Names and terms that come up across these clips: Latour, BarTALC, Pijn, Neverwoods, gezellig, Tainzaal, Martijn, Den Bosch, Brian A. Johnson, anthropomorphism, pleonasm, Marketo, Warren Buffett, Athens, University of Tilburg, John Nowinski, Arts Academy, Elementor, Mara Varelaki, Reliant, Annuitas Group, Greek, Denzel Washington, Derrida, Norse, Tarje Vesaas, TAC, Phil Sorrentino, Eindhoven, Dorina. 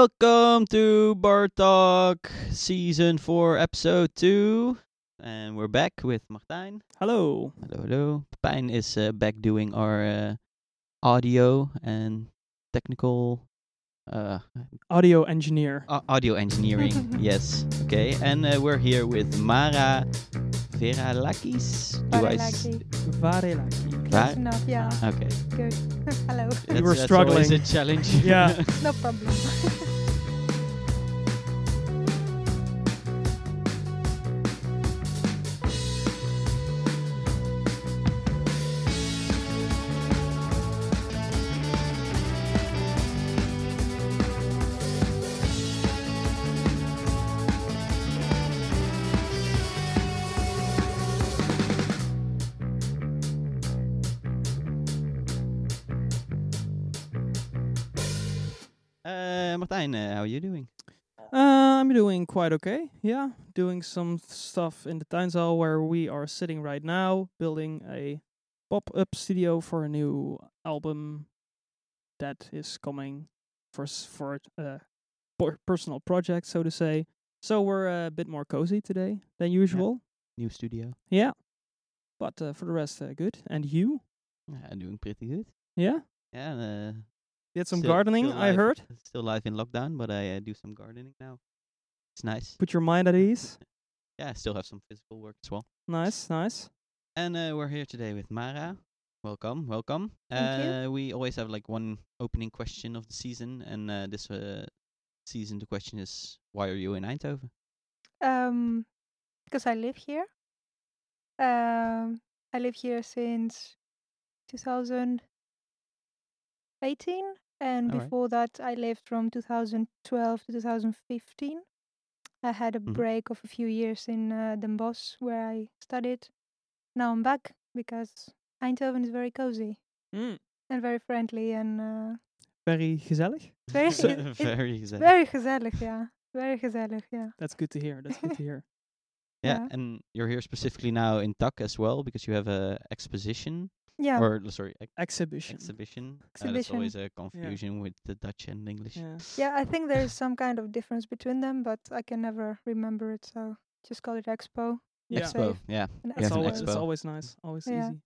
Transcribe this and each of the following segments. welcome to BarTALC Season 4, Episode 2. And we're back with Martijn. Hello. Hello, hello. Pijn is back doing our audio and technical... audio engineer. Audio engineering, yes. Okay, and we're here with Mara Varelaki. Varelaki. That's enough, yeah. Okay. Good. Hello. You were struggling. That's always a challenge. Yeah. No problem. Martijn, how are you doing? I'm doing quite okay, yeah. Doing some stuff in the Tainzaal where we are sitting right now, building a pop-up studio for a new album that is coming for personal project, so to say. So we're a bit more cozy today than usual. Yeah. New studio. Yeah. But for the rest, good. And you? I'm doing pretty good. Yeah? Yeah, you had some gardening, I heard. Still live in lockdown, but I do some gardening now. It's nice. Put your mind at ease. Yeah, I still have some physical work as well. Nice, nice. And we're here today with Mara. Welcome, welcome. Thank you. We always have like one opening question of the season, and this season the question is, why are you in Eindhoven? Because I live here. I live here since 2018, and before that I lived from 2012 to 2015. I had a break of a few years in Den Bosch where I studied. Now I'm back because Eindhoven is very cozy and very friendly and very gezellig. Very gezellig, yeah. That's good to hear. Yeah, and you're here specifically now in TAC as well because you have a exposition. Yeah. Exhibition. There's always a confusion with the Dutch and English. Yeah, I think there's some kind of difference between them, but I can never remember it, so just call it Expo. Yeah. Expo, yeah. It's always nice, always easy.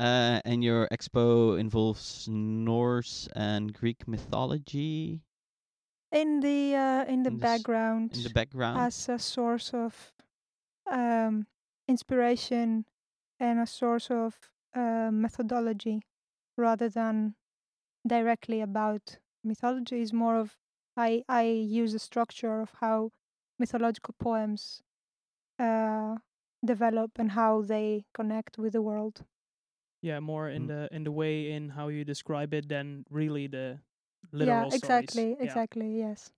And your Expo involves Norse and Greek mythology? In the background. As a source of inspiration and a source of methodology, rather than directly about mythology. Is more of I use the structure of how mythological poems develop and how they connect with the world. Yeah, more in the way in how you describe it than really the literal stories. Exactly, yes.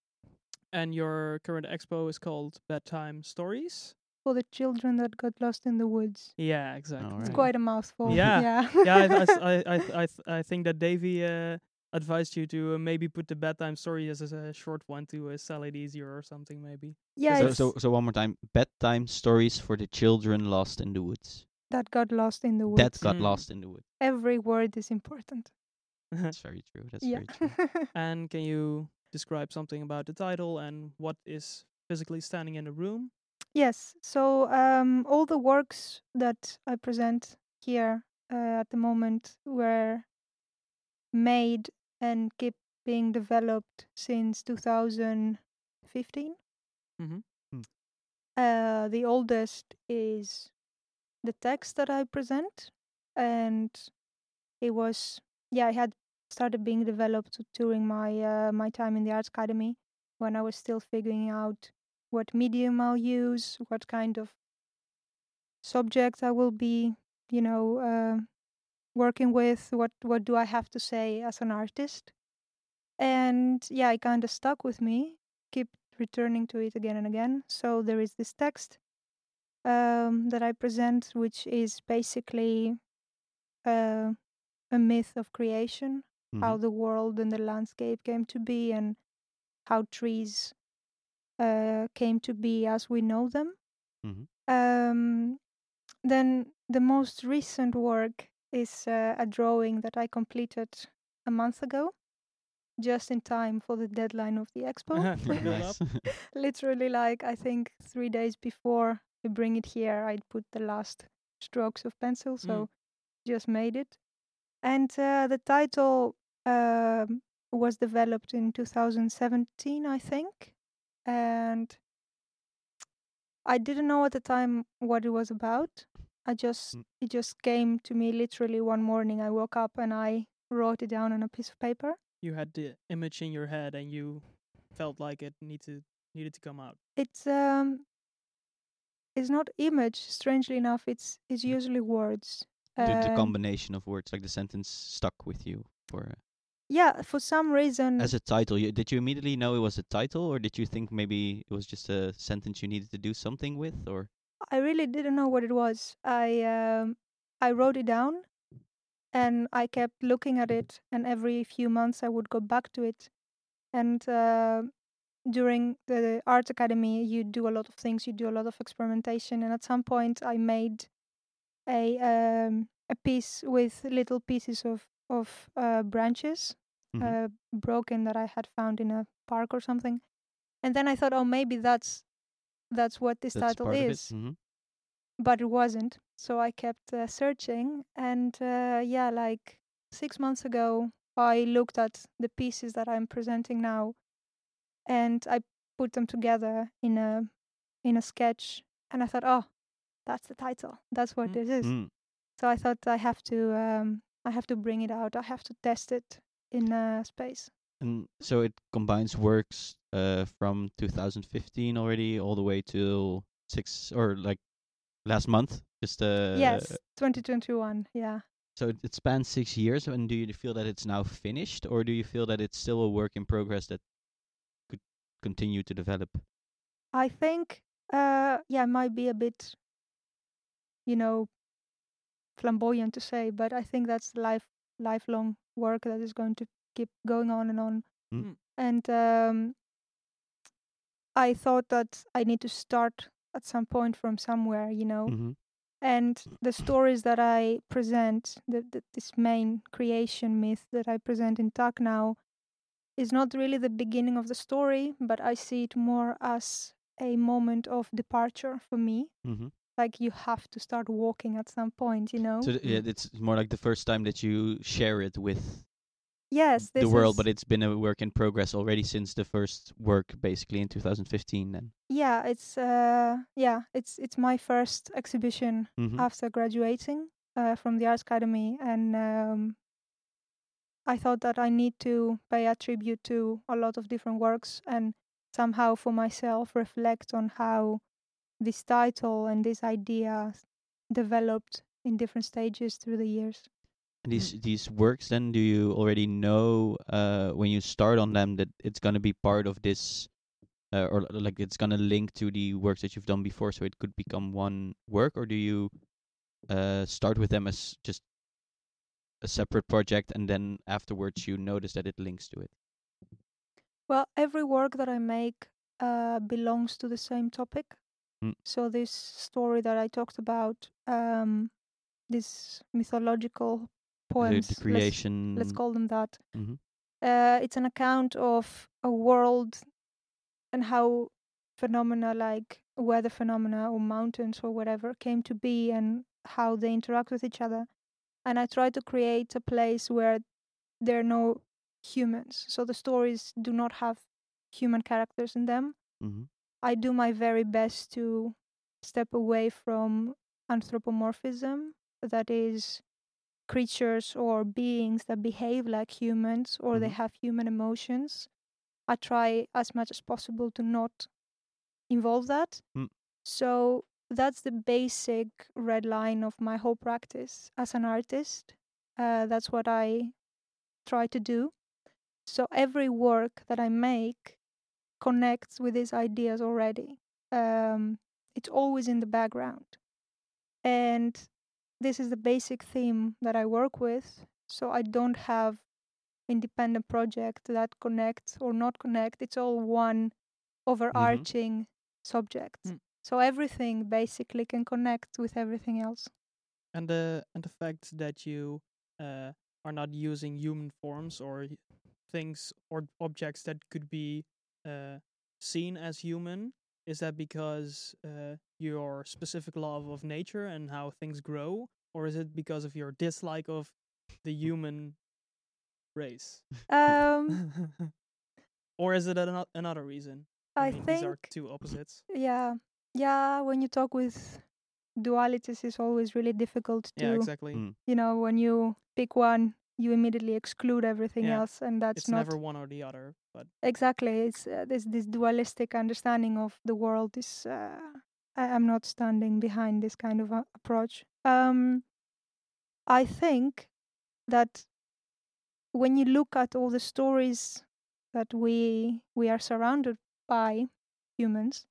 And your current expo is called Bedtime Stories? For the children that got lost in the woods. Yeah, exactly. Right. It's quite a mouthful. Yeah. I think that Davy advised you to maybe put the bedtime story as a short one to sell it easier or something, maybe. Yeah. So one more time, bedtime stories for the children lost in the woods. That got lost in the woods. Every word is important. That's very true. That's very true. And can you describe something about the title and what is physically standing in the room? Yes, so all the works that I present here at the moment were made and keep being developed since 2015. Mm-hmm. The oldest is the text that I present, and it was, it had started being developed during my time in the Arts Academy when I was still figuring out what medium I'll use, what kind of subject I will be, working with, what do I have to say as an artist. And it kind of stuck with me, keep returning to it again and again. So there is this text that I present, which is basically a myth of creation, how the world and the landscape came to be and how trees came to be as we know them. Then the most recent work is a drawing that I completed a month ago just in time for the deadline of the expo. Literally, like, I think 3 days before we bring it here, I put the last strokes of pencil, so just made it. And the title was developed in 2017, I think. And I didn't know at the time what it was about. It just came to me literally one morning. I woke up and I wrote it down on a piece of paper. You had the image in your head and you felt like it needed to come out. It's not image. Strangely enough, it's usually words. The combination of words, like the sentence stuck with you for. Yeah, for some reason. As a title, did you immediately know it was a title, or did you think maybe it was just a sentence you needed to do something with, or? I really didn't know what it was. I wrote it down, and I kept looking at it, and every few months I would go back to it. And during the Arts Academy, you do a lot of things, you do a lot of experimentation, and at some point I made a piece with little pieces of branches, broken, that I had found in a park or something. And then I thought, oh, maybe that's what this title is. But it wasn't. So I kept searching. And like 6 months ago, I looked at the pieces that I'm presenting now, and I put them together in a sketch. And I thought, oh, that's the title. That's what this is. So I thought I have to... I have to bring it out. I have to test it in space. And so it combines works from 2015 already all the way to last month. Just 2021. Yeah. So it spans 6 years. And do you feel that it's now finished, or do you feel that it's still a work in progress that could continue to develop? I think, it might be a bit, flamboyant to say, but I think that's lifelong work that is going to keep going on and on. And I thought that I need to start at some point from somewhere, and the stories that I present, this main creation myth that I present in TAC now, is not really the beginning of the story, but I see it more as a moment of departure for me. Like, you have to start walking at some point, So it's more like the first time that you share it with the world, but it's been a work in progress already since the first work, basically, in 2015 then. Yeah, it's my first exhibition after graduating from the Arts Academy, and I thought that I need to pay a tribute to a lot of different works and somehow for myself reflect on how this title and this idea developed in different stages through the years. And these works, then, do you already know when you start on them that it's going to be part of this, or like it's going to link to the works that you've done before, so it could become one work? Or do you start with them as just a separate project, and then afterwards you notice that it links to it? Well, every work that I make belongs to the same topic. So this story that I talked about, this mythological poems, the creation, let's call them that. It's an account of a world and how phenomena like weather phenomena or mountains or whatever came to be and how they interact with each other. And I try to create a place where there are no humans. So the stories do not have human characters in them. I do my very best to step away from anthropomorphism, that is creatures or beings that behave like humans or they have human emotions. I try as much as possible to not involve that. So that's the basic red line of my whole practice as an artist. That's what I try to do. So every work that I make connects with these ideas already. It's always in the background. And this is the basic theme that I work with. So I don't have independent project that connects or not connect. It's all one overarching subject. So everything basically can connect with everything else. And the fact that you are not using human forms or things or objects that could be seen as human? Is that because your specific love of nature and how things grow? Or is it because of your dislike of the human race? Or is it another reason? I mean, these are two opposites. Yeah, when you talk with dualities, it's always really difficult to... Yeah, exactly. Mm. You know, when you pick one, you immediately exclude everything else, and that's not... It's never one or the other, but... Exactly, it's this dualistic understanding of the world is... I'm not standing behind this kind of approach. I think that when you look at all the stories that we are surrounded by, humans,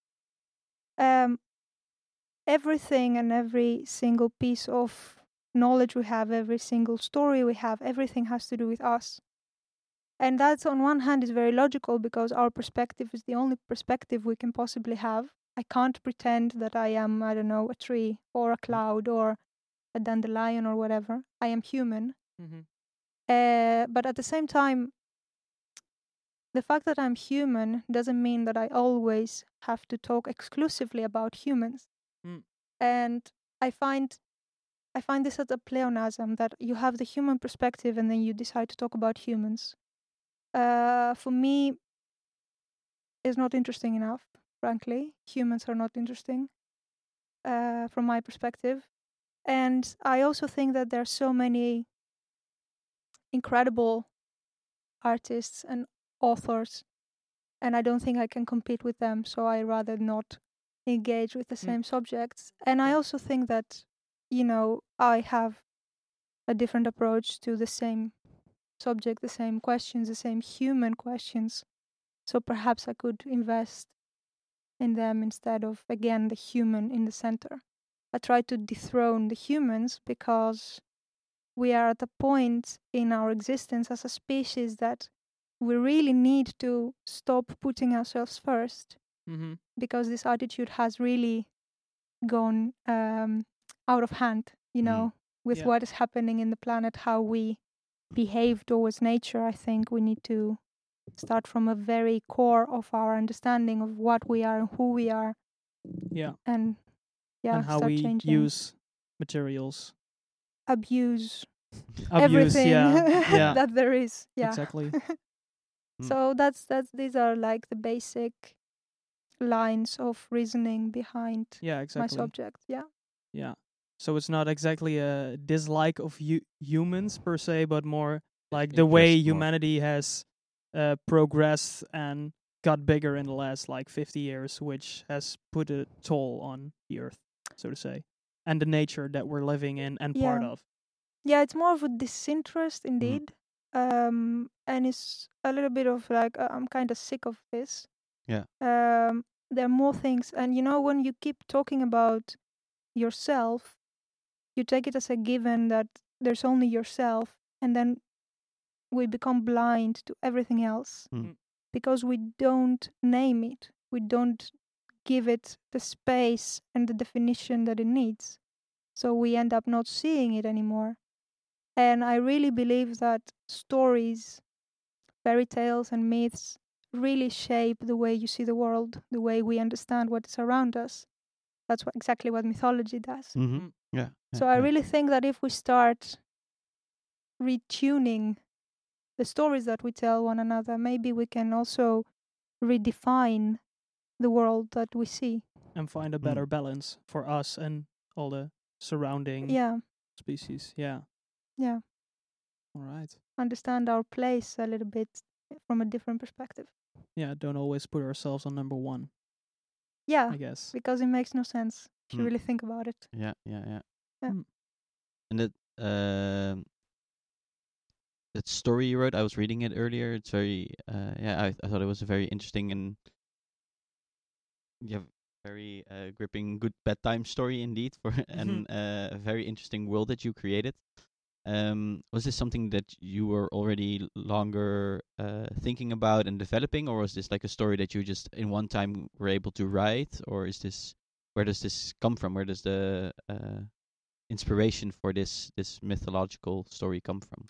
everything and every single piece of knowledge we have, every single story we have, everything has to do with us. And that's on one hand is very logical because our perspective is the only perspective we can possibly have. I can't pretend that I am, I don't know, a tree or a cloud or a dandelion or whatever. I am human. Mm-hmm. But at the same time, the fact that I'm human doesn't mean that I always have to talk exclusively about humans. Mm. And I find this as a pleonasm, that you have the human perspective and then you decide to talk about humans. For me, it's not interesting enough, frankly. Humans are not interesting from my perspective. And I also think that there are so many incredible artists and authors, and I don't think I can compete with them, so I rather not engage with the same subjects. And I also think that, you know, I have a different approach to the same subject, the same questions, the same human questions, so perhaps I could invest in them instead of, again, the human in the center. I try to dethrone the humans because we are at a point in our existence as a species that we really need to stop putting ourselves first, because this attitude has really gone out of hand, you know, with what is happening in the planet, how we behave towards nature. I think we need to start from a very core of our understanding of what we are and who we are. Yeah. And how we use materials. Abuse everything that there is. Yeah. Exactly. So these are like the basic lines of reasoning behind my subject. Yeah. So it's not exactly a dislike of humans per se, but more like the way humanity has progressed and got bigger in the last like 50 years, which has put a toll on the earth, so to say, and the nature that we're living in and part of. Yeah, it's more of a disinterest indeed. And it's a little bit of like, I'm kind of sick of this. Yeah. There are more things. And you know, when you keep talking about yourself, you take it as a given that there's only yourself. And then we become blind to everything else because we don't name it. We don't give it the space and the definition that it needs. So we end up not seeing it anymore. And I really believe that stories, fairy tales and myths really shape the way you see the world, the way we understand what is around us. That's exactly what mythology does. Mm-hmm. Yeah. So I really think that if we start retuning the stories that we tell one another, maybe we can also redefine the world that we see. And find a better balance for us and all the surrounding species. Yeah. Yeah. All right. Understand our place a little bit from a different perspective. Yeah, don't always put ourselves on number one. Yeah, I guess. Because it makes no sense if you really think about it. Yeah. And that story you wrote, I was reading it earlier. It's very, I thought it was a very interesting and very gripping, good bedtime story indeed, and a very interesting world that you created. Was this something that you were already longer thinking about and developing, or was this like a story that you just in one time were able to write, or is this, where does this come from? Where does the inspiration for this mythological story come from?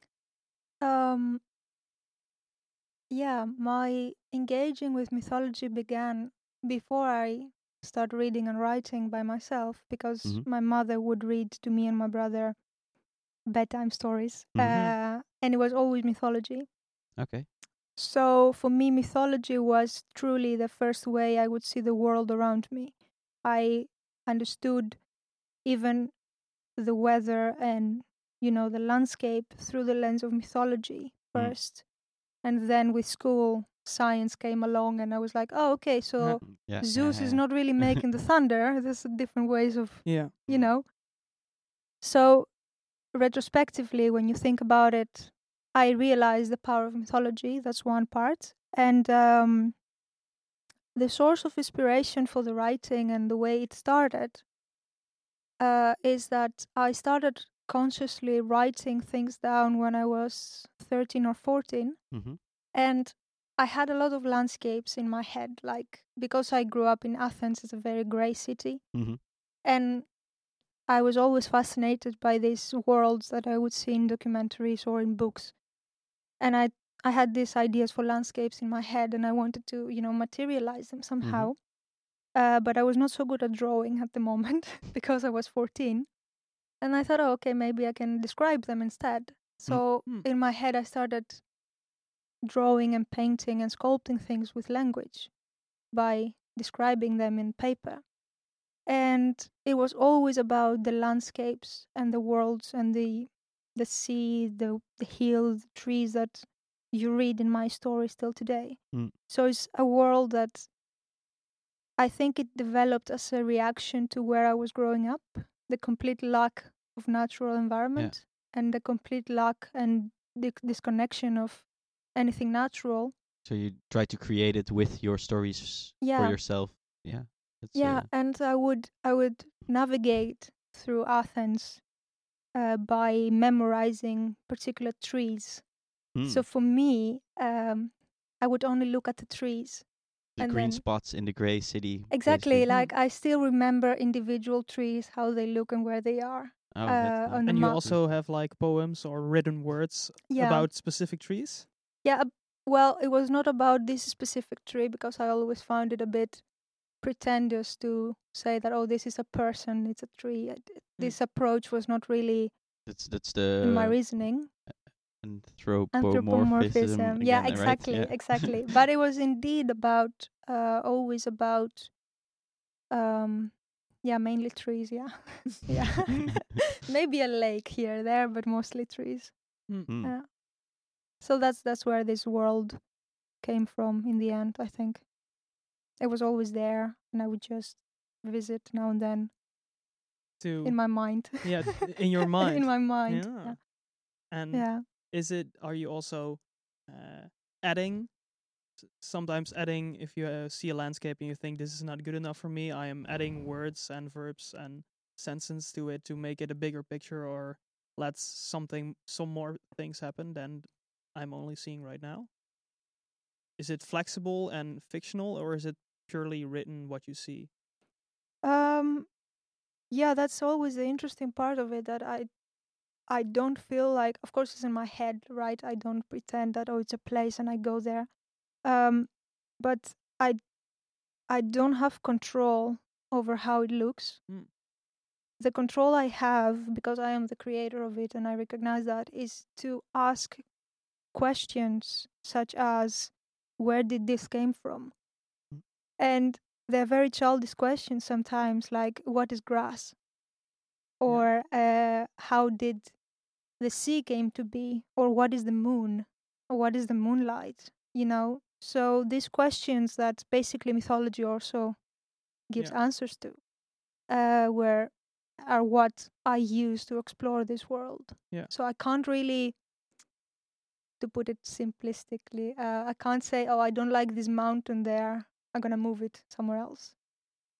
Yeah, my engaging with mythology began before I started reading and writing by myself, because my mother would read to me and my brother bedtime stories, and it was always mythology. Okay. So for me, mythology was truly the first way I would see the world around me. I understood even the weather and, you know, the landscape through the lens of mythology first. And then with school, science came along and I was like, oh, okay, so Zeus is not really making the thunder. There's different ways of, you know. So retrospectively, when you think about it, I realized the power of mythology. That's one part. And the source of inspiration for the writing and the way it started is that I started consciously writing things down when I was 13 or 14. And I had a lot of landscapes in my head, like, because I grew up in Athens, it's a very grey city. And I was always fascinated by these worlds that I would see in documentaries or in books. And I had these ideas for landscapes in my head and I wanted to, you know, materialize them somehow. But I was not so good at drawing at the moment because I was 14. And I thought, oh, okay, maybe I can describe them instead. So in my head, I started drawing and painting and sculpting things with language by describing them in paper. And it was always about the landscapes and the worlds and the sea, the hills, the trees that you read in my stories till today. So it's a world that I think it developed as a reaction to where I was growing up, the complete lack of natural environment and the complete lack and disconnection of anything natural. So you try to create it with your stories for yourself. And I would navigate through Athens by memorizing particular trees. So for me, I would only look at the trees. The green spots in the grey city. Exactly. Like I still remember individual trees, how they look and where they are. Oh, nice. And you also have like poems or written words about specific trees? Yeah. Well, it was not about this specific tree because I always found it a bit pretentious to say that, oh, this is a person, it's a tree. This approach was not really that's the my reasoning. Anthropomorphism. Again, yeah, exactly, right? Exactly. But it was indeed about always about mainly trees, Maybe a lake here or there, but mostly trees. So that's where this world came from in the end, I think. It was always there, and I would just visit now and then. In my mind. Yeah, in your mind. In my mind. Yeah. Yeah. And are you also adding? Sometimes adding, if you see a landscape and you think this is not good enough for me, I am adding words and verbs and sentences to it to make it a bigger picture, or let some more things happen than I'm only seeing right now. Is it flexible and fictional, or is it purely written what you see? That's always the interesting part of it, that I don't feel like, of course it's in my head, right? I don't pretend that, oh, it's a place and I go there. But I don't have control over how it looks. The control I have, because I am the creator of it and I recognize that, is to ask questions such as, where did this came from? And they're very childish questions sometimes, like, what is grass? Or how did the sea came to be? Or what is the moon? Or what is the moonlight? You know? So these questions that basically mythology also gives answers to are what I use to explore this world. Yeah. So I can't really, to put it simplistically, I can't say, oh, I don't like this mountain there. I'm going to move it somewhere else.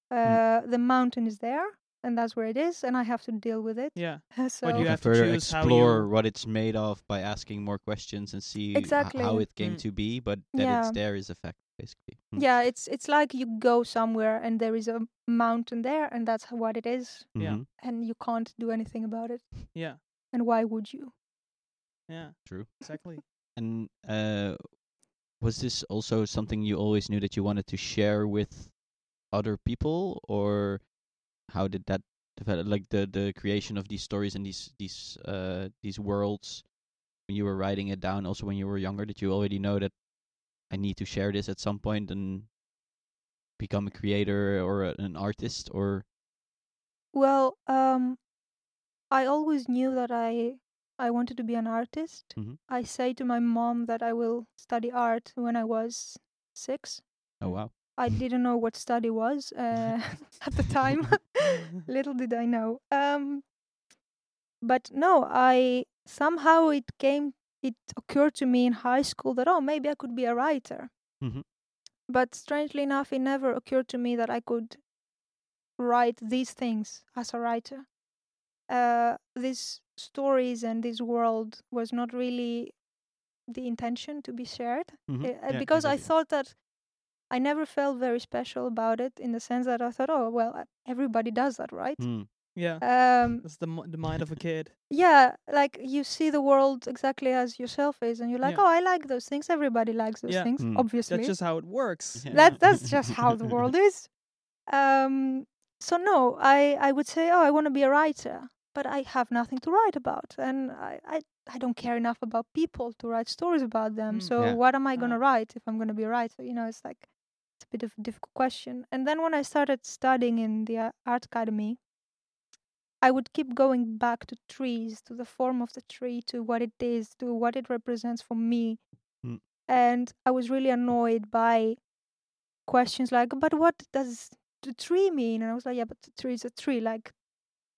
The mountain is there. And that's where it is, and I have to deal with it. Yeah. So but you have to explore what it's made of by asking more questions and see how it came to be, but that it's there is a fact, basically. Yeah, it's like you go somewhere and there is a mountain there, and that's what it is. Yeah. And you can't do anything about it. Yeah. And why would you? Yeah. True. Exactly. And Was this also something you always knew that you wanted to share with other people, or how did that develop? Like the creation of these stories and these worlds, when you were writing it down, also when you were younger, did you already know that I need to share this at some point and become a creator or an artist? Or well, I always knew that I wanted to be an artist. Mm-hmm. I say to my mom that I will study art when I was 6. Oh, wow. I didn't know what study was at the time. Little did I know. But no, I somehow it occurred to me in high school that, oh, maybe I could be a writer. Mm-hmm. But strangely enough, it never occurred to me that I could write these things as a writer. These stories and this world was not really the intention to be shared. Mm-hmm. Because I thought that I never felt very special about it, in the sense that I thought, oh, well, everybody does that, right? Mm. Yeah, that's the mind of a kid. Yeah, like you see the world exactly as yourself is, and you're like, oh, I like those things. Everybody likes those things, obviously. That's just how it works. Yeah. That's just how the world is. So no, I would say, oh, I want to be a writer, but I have nothing to write about, and I don't care enough about people to write stories about them. So what am I gonna write if I'm gonna be a writer? You know, it's like it's a bit of a difficult question. And then when I started studying in the Arts Academy, I would keep going back to trees, to the form of the tree, to what it is, to what it represents for me. Mm. And I was really annoyed by questions like, but what does the tree mean? And I was like, yeah, but the tree is a tree. Like,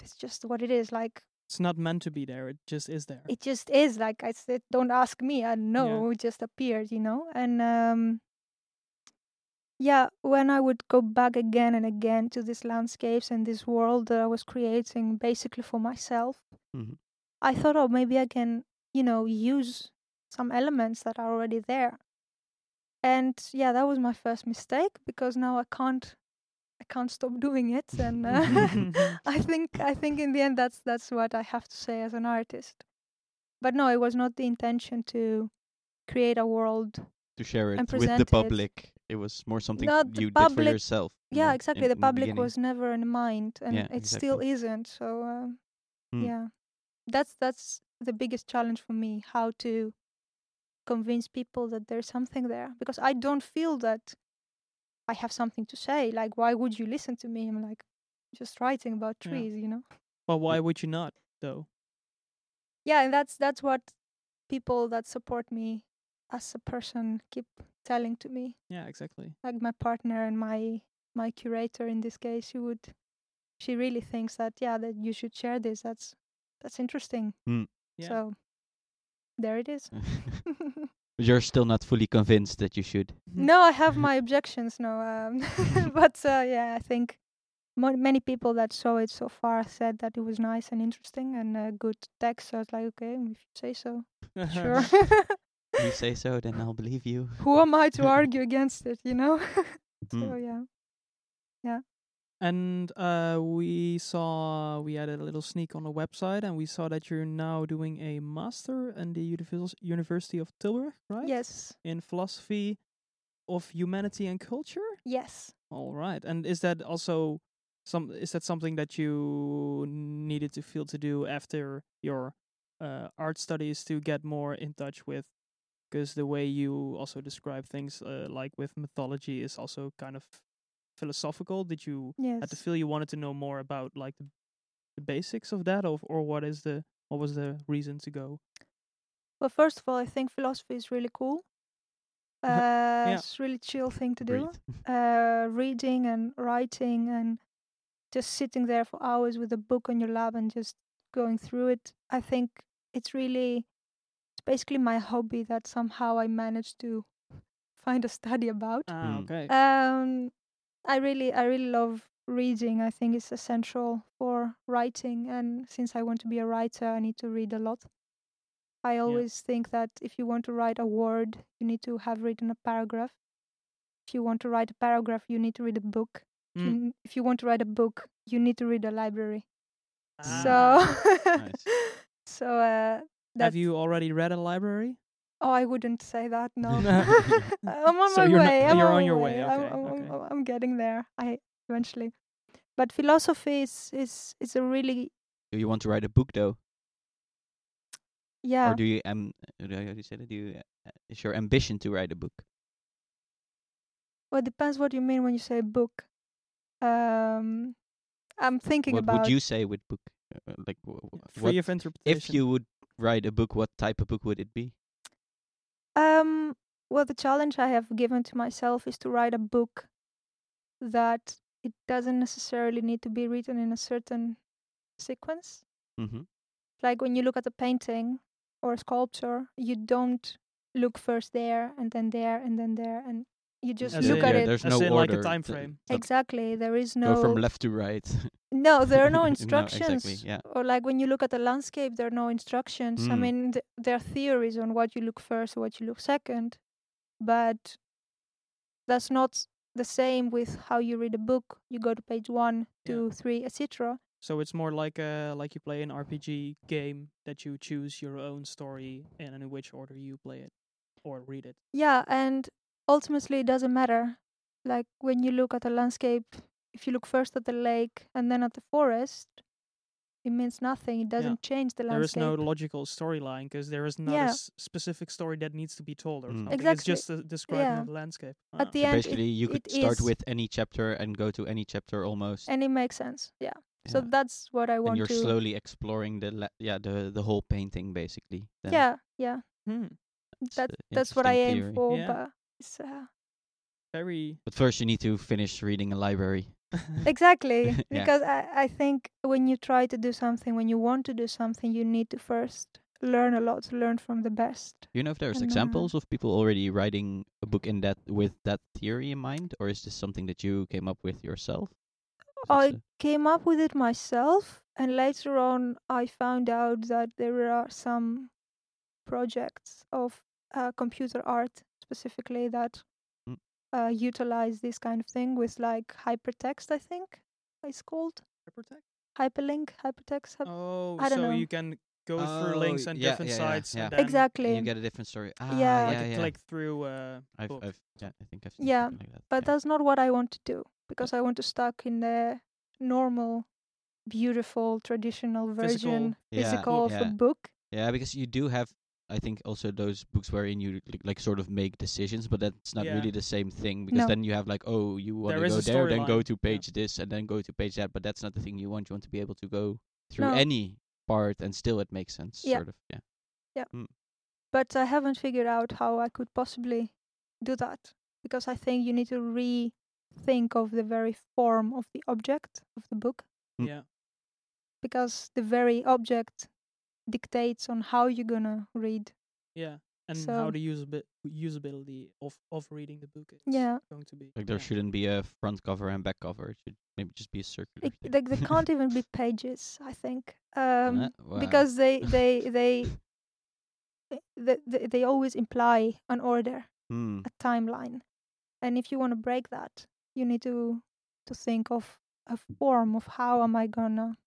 it's just what it is. Like, it's not meant to be there. It just is there. It just is. Like I said, don't ask me. I know. Yeah. It just appeared, you know? And when I would go back again and again to these landscapes and this world that I was creating basically for myself, mm-hmm. I thought, oh, maybe I can, you know, use some elements that are already there. And yeah, that was my first mistake, because now I can't stop doing it. And I think in the end that's what I have to say as an artist. But no, it was not the intention to create a world. To share it with the public. It was more something you did for yourself. Yeah, exactly. The public was never in mind, and it still isn't. So, that's the biggest challenge for me: how to convince people that there's something there, because I don't feel that I have something to say. Like, why would you listen to me? I'm like just writing about trees, you know. Well, why would you not, though? Yeah, and that's what people that support me as a person keep telling to me. Yeah, exactly. Like my partner and my curator in this case, she really thinks that you should share this. That's interesting. Mm. Yeah. So there it is. You're still not fully convinced that you should. No, I have my objections. No, I think many people that saw it so far said that it was nice and interesting and a good text. So I was like, okay, if you say so, sure. You say so, then I'll believe you. Who am I to argue against it, you know? So. And we had a little sneak on the website, and we saw that you're now doing a master in the University of Tilburg, right? Yes. In philosophy of humanity and culture? Yes. All right. And is that also something that you needed to feel to do after your art studies, to get more in touch with? Because the way you also describe things, like with mythology, is also kind of philosophical. Did you had to feel you wanted to know more about like the basics of that, or what was the reason to go? Well, first of all, I think philosophy is really cool. It's a really chill thing to do. Reading and writing and just sitting there for hours with a book on your lap and just going through it. I think it's really... basically my hobby that somehow I managed to find a study about. Okay. I really love reading. I think it's essential for writing, and since I want to be a writer, I need to read a lot. I always think that if you want to write a word, you need to have written a paragraph. If you want to write a paragraph, you need to read a book. If you want to write a book, you need to read a library. So have you already read a library? Oh, I wouldn't say that. No, I'm on my way. I'm getting there. Eventually, but philosophy is a really. Do you want to write a book though? Yeah. Or do you is your ambition to write a book? Well, it depends what you mean when you say book. I'm thinking about. What would you say with book? Free of interpretation. If you would write a book, what type of book would it be? Well, the challenge I have given to myself is to write a book that it doesn't necessarily need to be written in a certain sequence. Mm-hmm. Like when you look at a painting or a sculpture, you don't look first there and then there and then there, and you just look at it. There's no order. Like a time frame. Exactly. There is no. Go from left to right. No, there are no instructions. No, exactly, yeah. Or like when you look at a landscape, there are no instructions. Mm. I mean, there are theories on what you look first or what you look second, but that's not the same with how you read a book. You go to page 1, 2, 3, etc. So it's more like you play an RPG game that you choose your own story and in which order you play it or read it. Yeah, and ultimately it doesn't matter. Like when you look at a landscape, if you look first at the lake and then at the forest, it means nothing. It doesn't change the landscape. There is no logical storyline because there is not a specific story that needs to be told or something. Exactly. It's just describing the landscape. At the end, basically, you could start with any chapter and go to any chapter almost. And it makes sense, yeah. So that's what I want to... And you're slowly exploring the whole painting, basically. Then. Yeah. Hmm. That's what I aim for, but it's very... But first you need to finish reading a library. Exactly, because I think when you try to do something, when you want to do something, you need to first learn a lot, learn from the best. You know if there's examples of people already writing a book in that with that theory in mind, or is this something that you came up with yourself? I came up with it myself, and later on I found out that there are some projects of computer art specifically that utilize this kind of thing with like hypertext, I think it's called. Hypertext? Hyperlink, hypertext. I don't know. You can go through links and different sites. Yeah. And exactly. And you get a different story. Click through I think I've seen something like that. But that's not what I want to do. Because I want to stuck in the normal, beautiful, traditional version, physical of a book. Yeah, because you do have, I think, also those books wherein you like sort of make decisions, but that's not really the same thing. Because then you have like, oh, you want to go there, then go to page this, and then go to page that. But that's not the thing you want. You want to be able to go through any part, and still it makes sense, sort of. Yeah. Yeah. Mm. But I haven't figured out how I could possibly do that. Because I think you need to think of the very form of the object of the book. Yeah. Because the very object dictates on how you're gonna read. Yeah. And so how the usability of reading the book is going to be. Like there shouldn't be a front cover and back cover. It should maybe just be a circular. Like they can't even be pages, I think. Wow. Because they always imply an order, a timeline. And if you want to break that, you need to think of a form of how am I gonna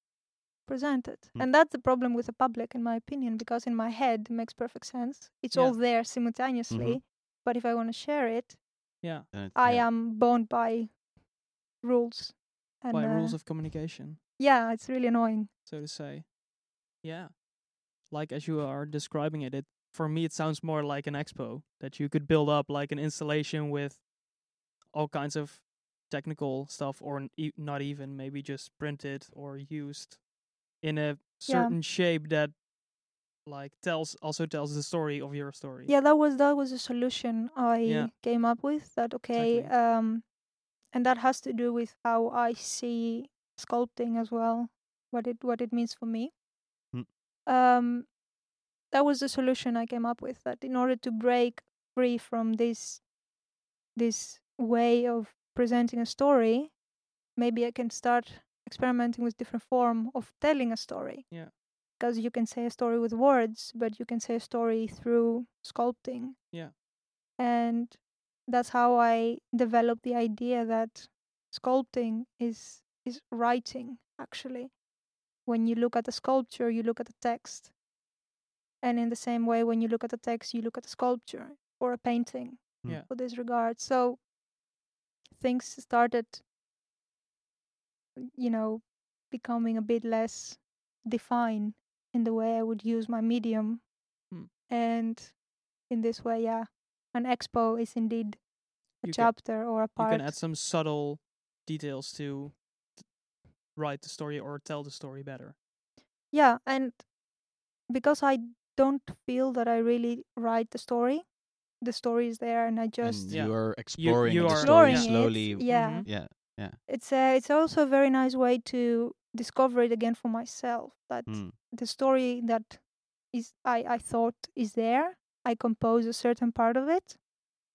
present it. Mm. And that's the problem with the public, in my opinion, because in my head it makes perfect sense. It's all there simultaneously. Mm-hmm. But if I want to share it, I am bound by rules. And by rules of communication. Yeah, it's really annoying. So to say. Yeah. Like as you are describing it, for me it sounds more like an expo. That you could build up like an installation with all kinds of technical stuff, or not even maybe just printed or used in a certain shape that, like, tells the story of your story. Yeah, that was a solution I came up with. That exactly. And that has to do with how I see sculpting as well, what it means for me. Mm. That was the solution I came up with. That in order to break free from this way of presenting a story, maybe I can start experimenting with different form of telling a story. Yeah, because you can say a story with words, but you can say a story through sculpting. Yeah, and that's how I developed the idea that sculpting is writing. Actually, when you look at a sculpture, you look at the text, And in the same way, when you look at a text, you look at a sculpture or a painting for this regard. So things started, you know, becoming a bit less defined in the way I would use my medium. And in this way, an expo is indeed a chapter or a part. You can add some subtle details to write the story or tell the story better. Yeah, and because I don't feel that I really write the story is there, and I just... And you are exploring you the story slowly. Yeah. It's also a very nice way to discover it again for myself, that the story that is I thought is there, I compose a certain part of it,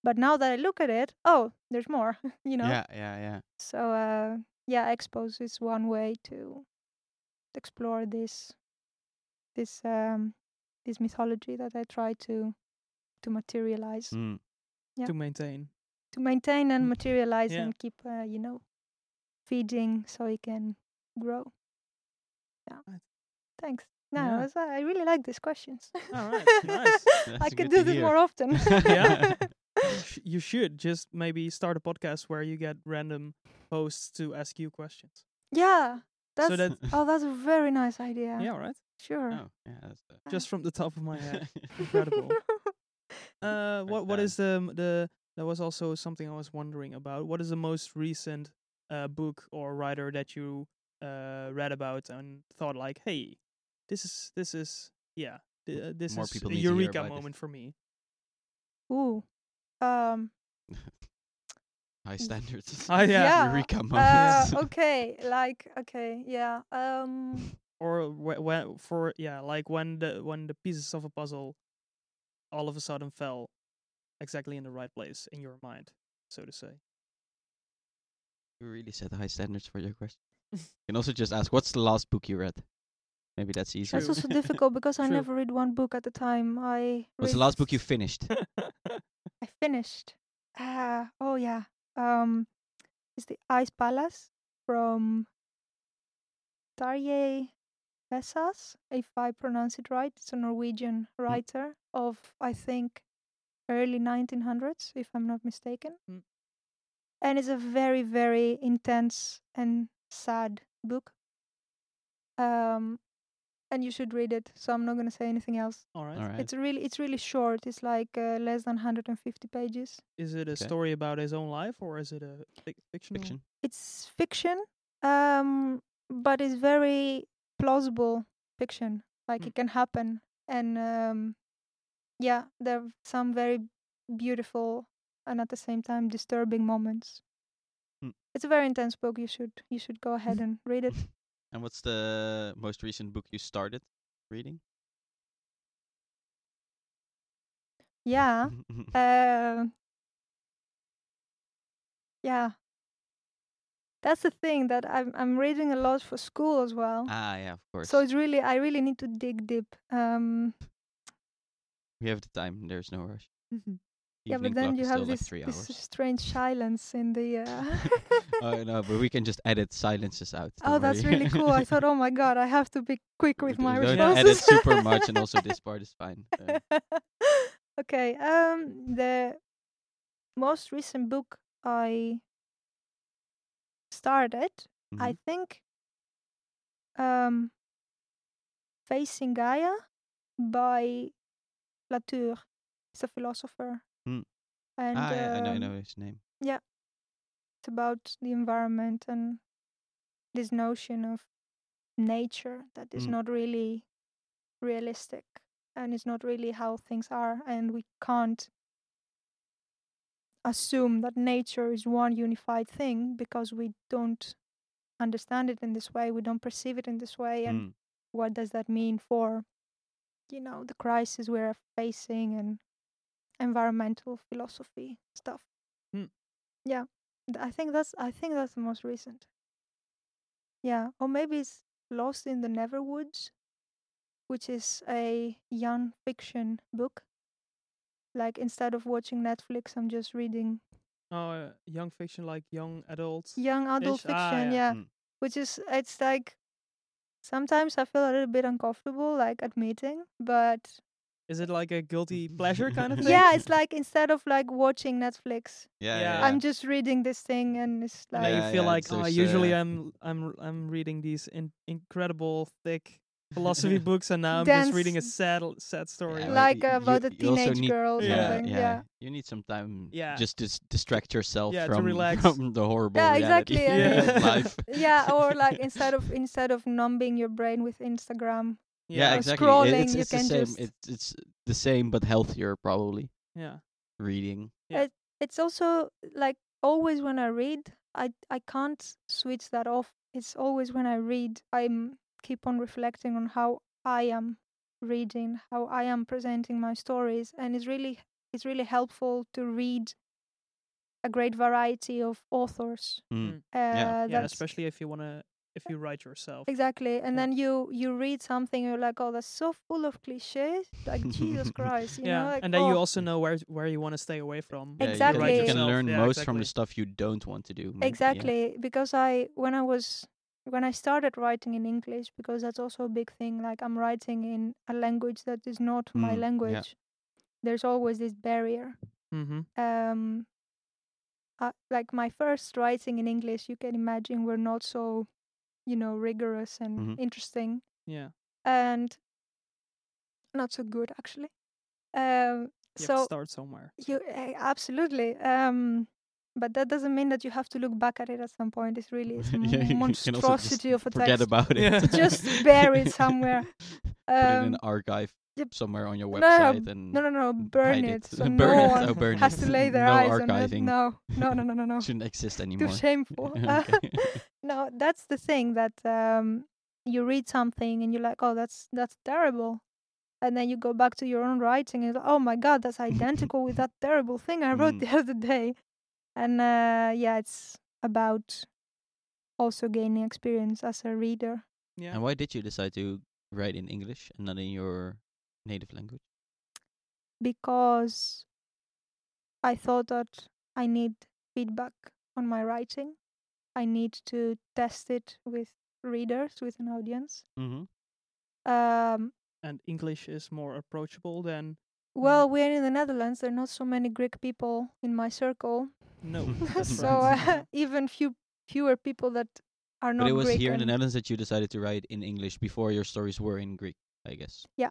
but now that I look at it, oh, there's more, you know? Yeah. So, expos is one way to explore this mythology that I try to materialize, to maintain and materialize and keep feeding so it can grow. Thanks. I really like these questions. All right, nice. I could do this more often. You should just maybe start a podcast where you get random hosts to ask you questions. Yeah. That's a very nice idea. Yeah, right? Sure. Oh, just from the top of my head. Incredible. What is the there was also something I was wondering about. What is the most recent book or writer that you read about and thought like, hey, this is a eureka moment for me? Ooh. High standards. Eureka moments. Or when the pieces of a puzzle all of a sudden fell exactly in the right place in your mind, so to say. You really set high standards for your question. You can also just ask, what's the last book you read? Maybe that's easy. That's also difficult because I never read one book at a time. What's the last book you finished? I finished. It's The Ice Palace from Tarje Vesaas, if I pronounce it right. It's a Norwegian writer of, I think, early 1900s, if I'm not mistaken. And it's a very, very intense and sad book. And you should read it, so I'm not going to say anything else. All right. It's really short. It's like less than 150 pages. Is it a story about his own life, or is it a fiction? It's fiction, but it's very plausible fiction. Like it can happen, and there are some very beautiful and at the same time disturbing moments. It's a very intense book. You should go ahead and read it. And what's the most recent book you started reading? Yeah. That's the thing that I'm reading a lot for school as well. Yeah, of course. So it's really, I really need to dig deep. We have the time. There's no rush. Yeah, but then you have this strange silence in the... Oh, no, but we can just edit silences out. Oh, that's really cool. I thought, oh my God, I have to be quick with my responses. Don't edit super much, and also this part is fine. Okay, the most recent book I started, I think, Facing Gaia by Latour. He's a philosopher. And I know his name. Yeah. It's about the environment and this notion of nature that is not really realistic, and it's not really how things are, and we can't assume that nature is one unified thing because we don't understand it in this way, we don't perceive it in this way, and what does that mean for, you know, the crisis we're facing and environmental philosophy stuff. I think that's the most recent. Or maybe it's Lost in the Neverwoods, which is a young fiction book. Like, instead of watching Netflix, I'm just reading young fiction, like young adult fiction. Which is, it's like, sometimes I feel a little bit uncomfortable, like admitting, but Is it like a guilty pleasure kind of thing? Yeah, it's like instead of like watching Netflix, I'm just reading this thing, and it's like you feel like usually I'm reading these incredible thick philosophy books, and now I'm just reading a sad story. Yeah, like about a teenage girl or something. Yeah. You need some time just to distract yourself from the horrible reality of life. Yeah, or like instead of numbing your brain with Instagram. Yeah, exactly. It's the same. It's the same, but healthier, probably. Yeah. Reading. Yeah. It's also like always when I read, I can't switch that off. It's always when I read, I keep on reflecting on how I am reading, how I am presenting my stories, and it's really helpful to read a great variety of authors. Mm. Especially if you write yourself. Exactly. And then you read something, you're like, oh, that's so full of cliches. Like, Jesus Christ. You know? Like, and then you also know where you want to stay away from. Yeah, exactly. You can learn most from the stuff you don't want to do. Maybe. Exactly. Yeah. Because when I started writing in English, because that's also a big thing, like I'm writing in a language that is not my language. Yeah. There's always this barrier. Mm-hmm. Like my first writing in English, you can imagine were not so... rigorous and interesting. Yeah. And not so good, actually. You have to start somewhere. Absolutely. But that doesn't mean that you have to look back at it at some point. It's really a monstrosity of a text. Forget about it. Yeah. Just bury it somewhere. Put it in an archive somewhere on your website. No, burn it. So burn it. Has to lay their eyes on it. No. It shouldn't exist anymore. Too shameful. No, that's the thing that you read something and you're like, oh, that's terrible. And then you go back to your own writing and oh my God, that's identical with that terrible thing I wrote the other day. And it's about also gaining experience as a reader. Yeah. And why did you decide to write in English and not in your native language? Because I thought that I need feedback on my writing. I need to test it with readers, with an audience. Mm-hmm. And English is more approachable than... Well, we're in the Netherlands. There are not so many Greek people in my circle. No. So even fewer people that are not Greek. But it was Greek here in the Netherlands that you decided to write in English before your stories were in Greek, I guess. Yeah.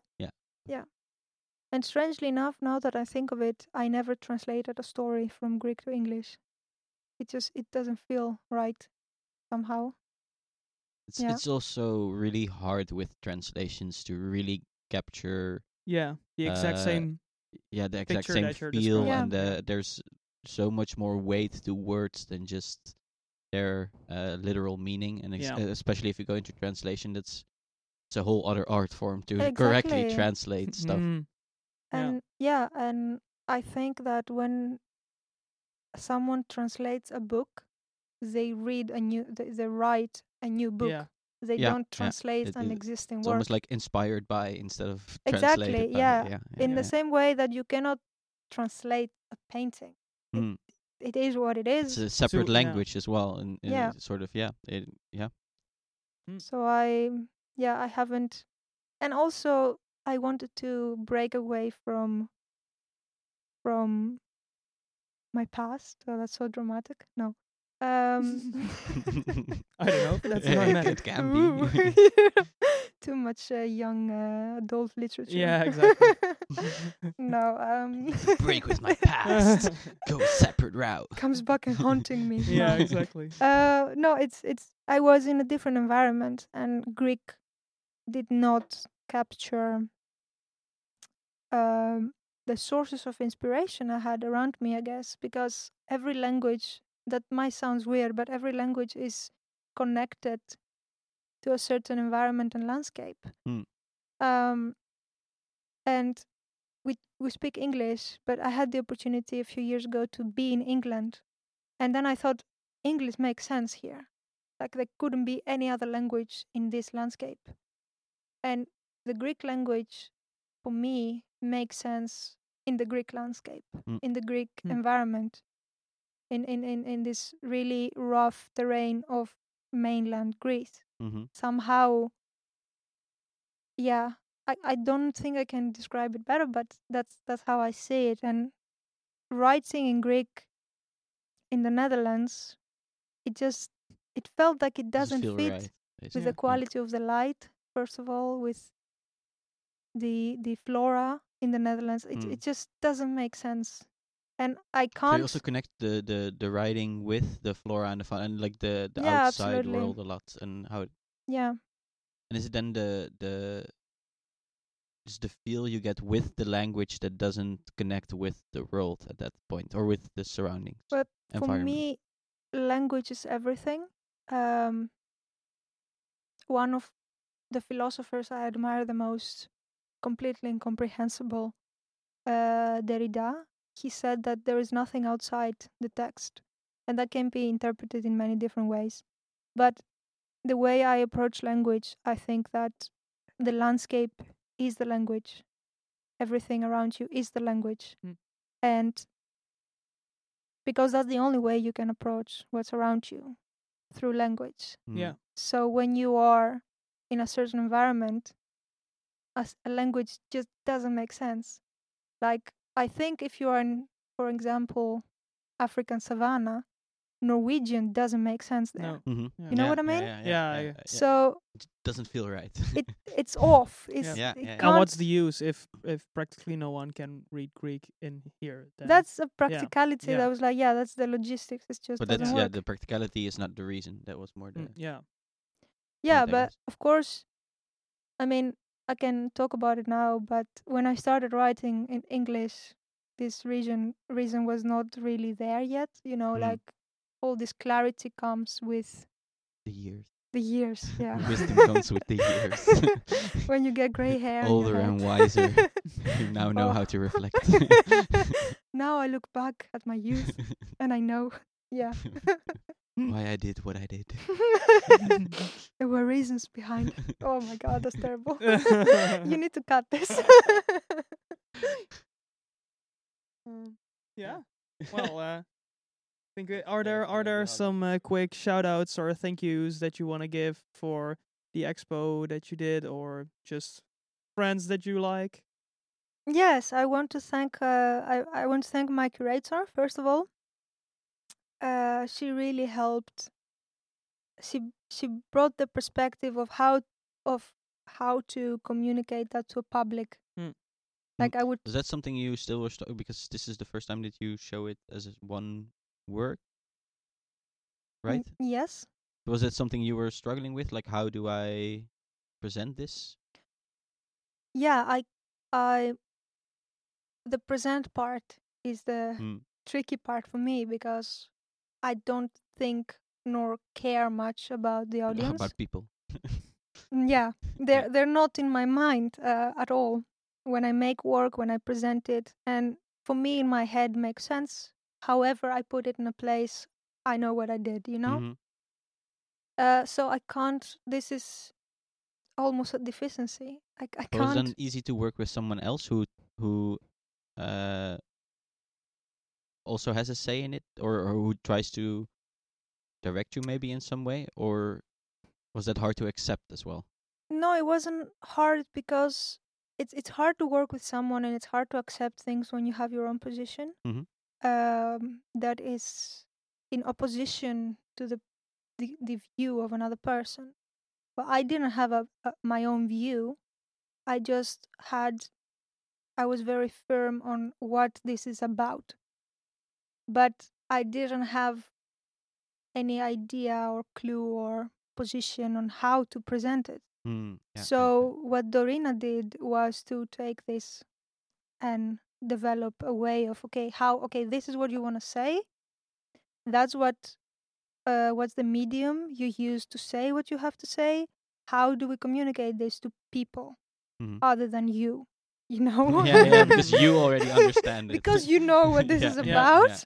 And strangely enough, now that I think of it, I never translated a story from Greek to English. It doesn't feel right somehow. It's also really hard with translations to really capture... Yeah, the exact same... Yeah, the exact same feel. Yeah. And there's so much more weight to words than just their literal meaning. And especially if you go into translation, it's a whole other art form to correctly translate stuff. Mm. And and I think that when someone translates a book, they write a new book. Yeah. They don't translate an existing work. It's almost like inspired by instead of translated by. In the same way that you cannot translate a painting. Mm. It is what it is. It's a separate language as well. So I haven't. And also I wanted to break away from my past. Oh, that's so dramatic. No. I don't know. That's not meant. It can be. Too much young adult literature. Yeah, exactly. No. Break with my past. Go separate route. Comes back and haunting me. Yeah, exactly. No, it's. I was in a different environment, and Greek did not capture the sources of inspiration I had around me. I guess because every language. That might sound weird, but every language is connected to a certain environment and landscape. Mm. And we speak English, but I had the opportunity a few years ago to be in England. And then I thought, English makes sense here. Like there couldn't be any other language in this landscape. And the Greek language, for me, makes sense in the Greek landscape, in the Greek environment. In this really rough terrain of mainland Greece. Mm-hmm. Somehow, I don't think I can describe it better, but that's how I see it. And writing in Greek in the Netherlands, it felt like it doesn't fit right, with the quality of the light, first of all, with the flora in the Netherlands. It just doesn't make sense. And I can't. So you also connect the writing with the flora and the fauna and like the outside world a lot and how. Yeah. And is it then the feel you get with the language that doesn't connect with the world at that point or with the surroundings? But for me, language is everything. One of the philosophers I admire the most, completely incomprehensible, Derrida. He said that there is nothing outside the text, and that can be interpreted in many different ways. But the way I approach language, I think that the landscape is the language. Everything around you is the language. Mm. And because that's the only way you can approach what's around you, through language. Mm. Yeah. So when you are in a certain environment, a language just doesn't make sense. Like, I think if you are in, for example, African savannah, Norwegian doesn't make sense there. No. Mm-hmm. Yeah. You know what I mean? Yeah. So it doesn't feel right. It's off. And what's the use if practically no one can read Greek in here? Then? That's a practicality that was like, that's the logistics. It's just. But that's work. The practicality is not the reason. That was more the. Yeah, but of course, I mean. I can talk about it now, but when I started writing in English, this reason was not really there yet. You know, like all this clarity comes with the years. Wisdom comes with the years. When you get grey hair, older and wiser, you now know how to reflect. Now I look back at my youth, and I know, why I did what I did. There were reasons behind it. Oh my god, that's terrible. You need to cut this. Well, think are there some quick shout outs or thank yous that you want to give for the expo that you did or just friends that you like? Yes, I want to thank I want to thank my curator first of all. She really helped. She brought the perspective of how to communicate that to a public. Like I would. Is that something you still were because this is the first time that you show it as one work, right? Yes. Was that something you were struggling with? Like, how do I present this? Yeah, I. The present part is the tricky part for me because. I don't think nor care much about the audience. About people. They're not in my mind at all. When I make work, when I present it, and for me in my head makes sense. However, I put it in a place, I know what I did, you know? So I can't, this is almost a deficiency. I can't. Well, it's then easy to work with someone else who also has a say in it or who tries to direct you maybe in some way, or was that hard to accept as well? No, it wasn't hard because it's hard to work with someone and it's hard to accept things when you have your own position that is in opposition to the view of another person. But I didn't have my own view. I was very firm on what this is about. But I didn't have any idea or clue or position on how to present it. What Dorina did was to take this and develop a way of, this is what you want to say. That's what's the medium you use to say what you have to say. How do we communicate this to people other than you? You know? Because you already understand it. Because you know what this is about.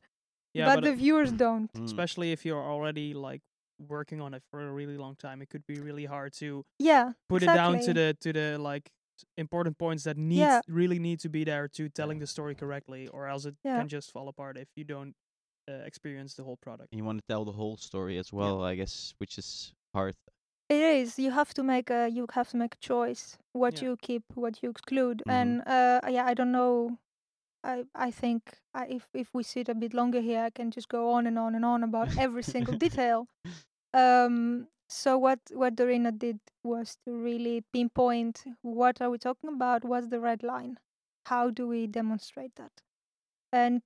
But the viewers don't. Especially if you're already like working on it for a really long time, it could be really hard to put it down to the like important points that really need to be there to telling the story correctly, or else it can just fall apart if you don't experience the whole product. And you want to tell the whole story as well, I guess, which is hard It is. You have to make a choice what you keep, what you exclude, and I don't know. I think if we sit a bit longer here, I can just go on and on and on about every single detail. So what Dorina did was to really pinpoint what are we talking about, what's the red line, how do we demonstrate that, and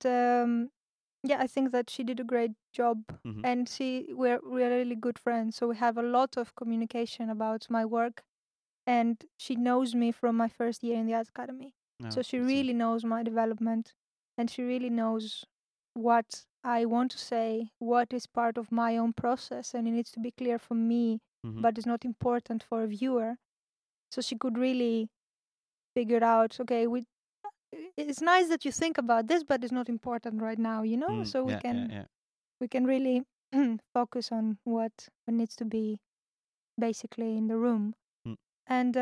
I think that she did a great job, and we're really good friends. So we have a lot of communication about my work, and she knows me from my first year in the Arts Academy. No, so she really knows my development, and she really knows what I want to say, what is part of my own process, and it needs to be clear for me, but it's not important for a viewer. So she could really figure out, okay, it's nice that you think about this, but it's not important right now, you know? We can really focus on what needs to be basically in the room. And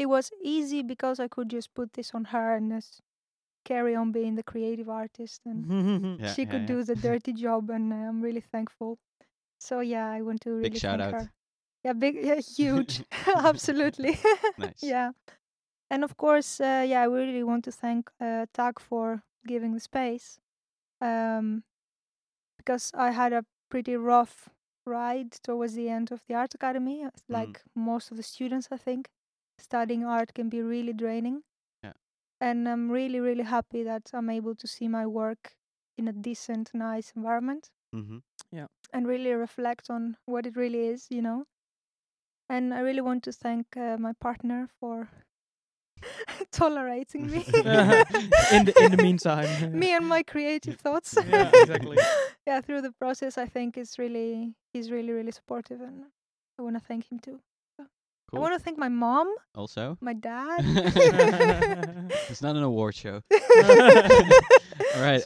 it was easy because I could just put this on her and just carry on being the creative artist, and she could do the dirty job, and I'm really thankful. So I want to really thank her. Huge, absolutely. Nice. And of course, I really want to thank TAC for giving the space, because I had a pretty rough ride towards the end of the Art Academy, like most of the students, I think. Studying art can be really draining. And I'm really, really happy that I'm able to see my work in a decent, nice environment. And really reflect on what it really is, you know. And I really want to thank my partner for tolerating me in the meantime. Me and my creative thoughts. Through the process, I think he's really supportive, and I want to thank him too. Cool. I want to thank my mom. Also. My dad. It's not an award show. All right.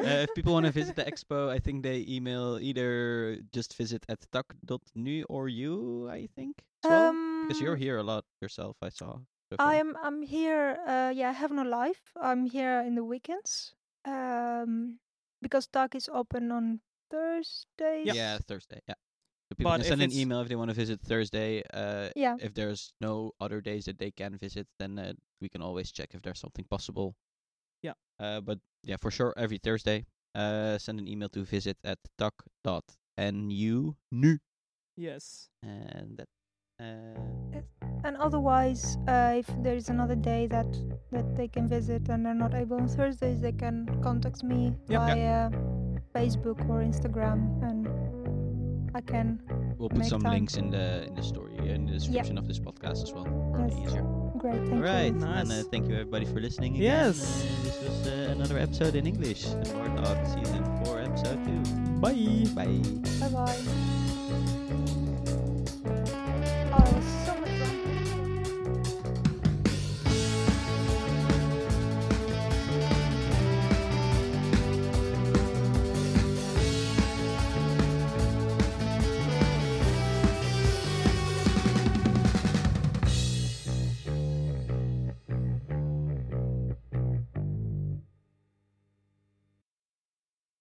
If people want to visit the expo, I think they email either just visit@tac.nu or you, I think. Well? Because you're here a lot yourself, I saw. I'm here. I have no life. I'm here in the weekends. Because TAC is open on Thursdays. Thursday. So people can send an email if they want to visit Thursday. If there's no other days that they can visit, then we can always check if there's something possible. For sure, every Thursday, send an email to visit@tac.nu. Yes. And that. And otherwise, if there is another day that they can visit and they're not able on Thursdays, they can contact me via Facebook or Instagram, and I can. We'll put some links in the story in the description of this podcast as well. Great, thank you. All right, nice. And thank you everybody for listening again. Yes, this was another episode in English, the BarTALC season 4, episode 2. Bye. Bye. Bye.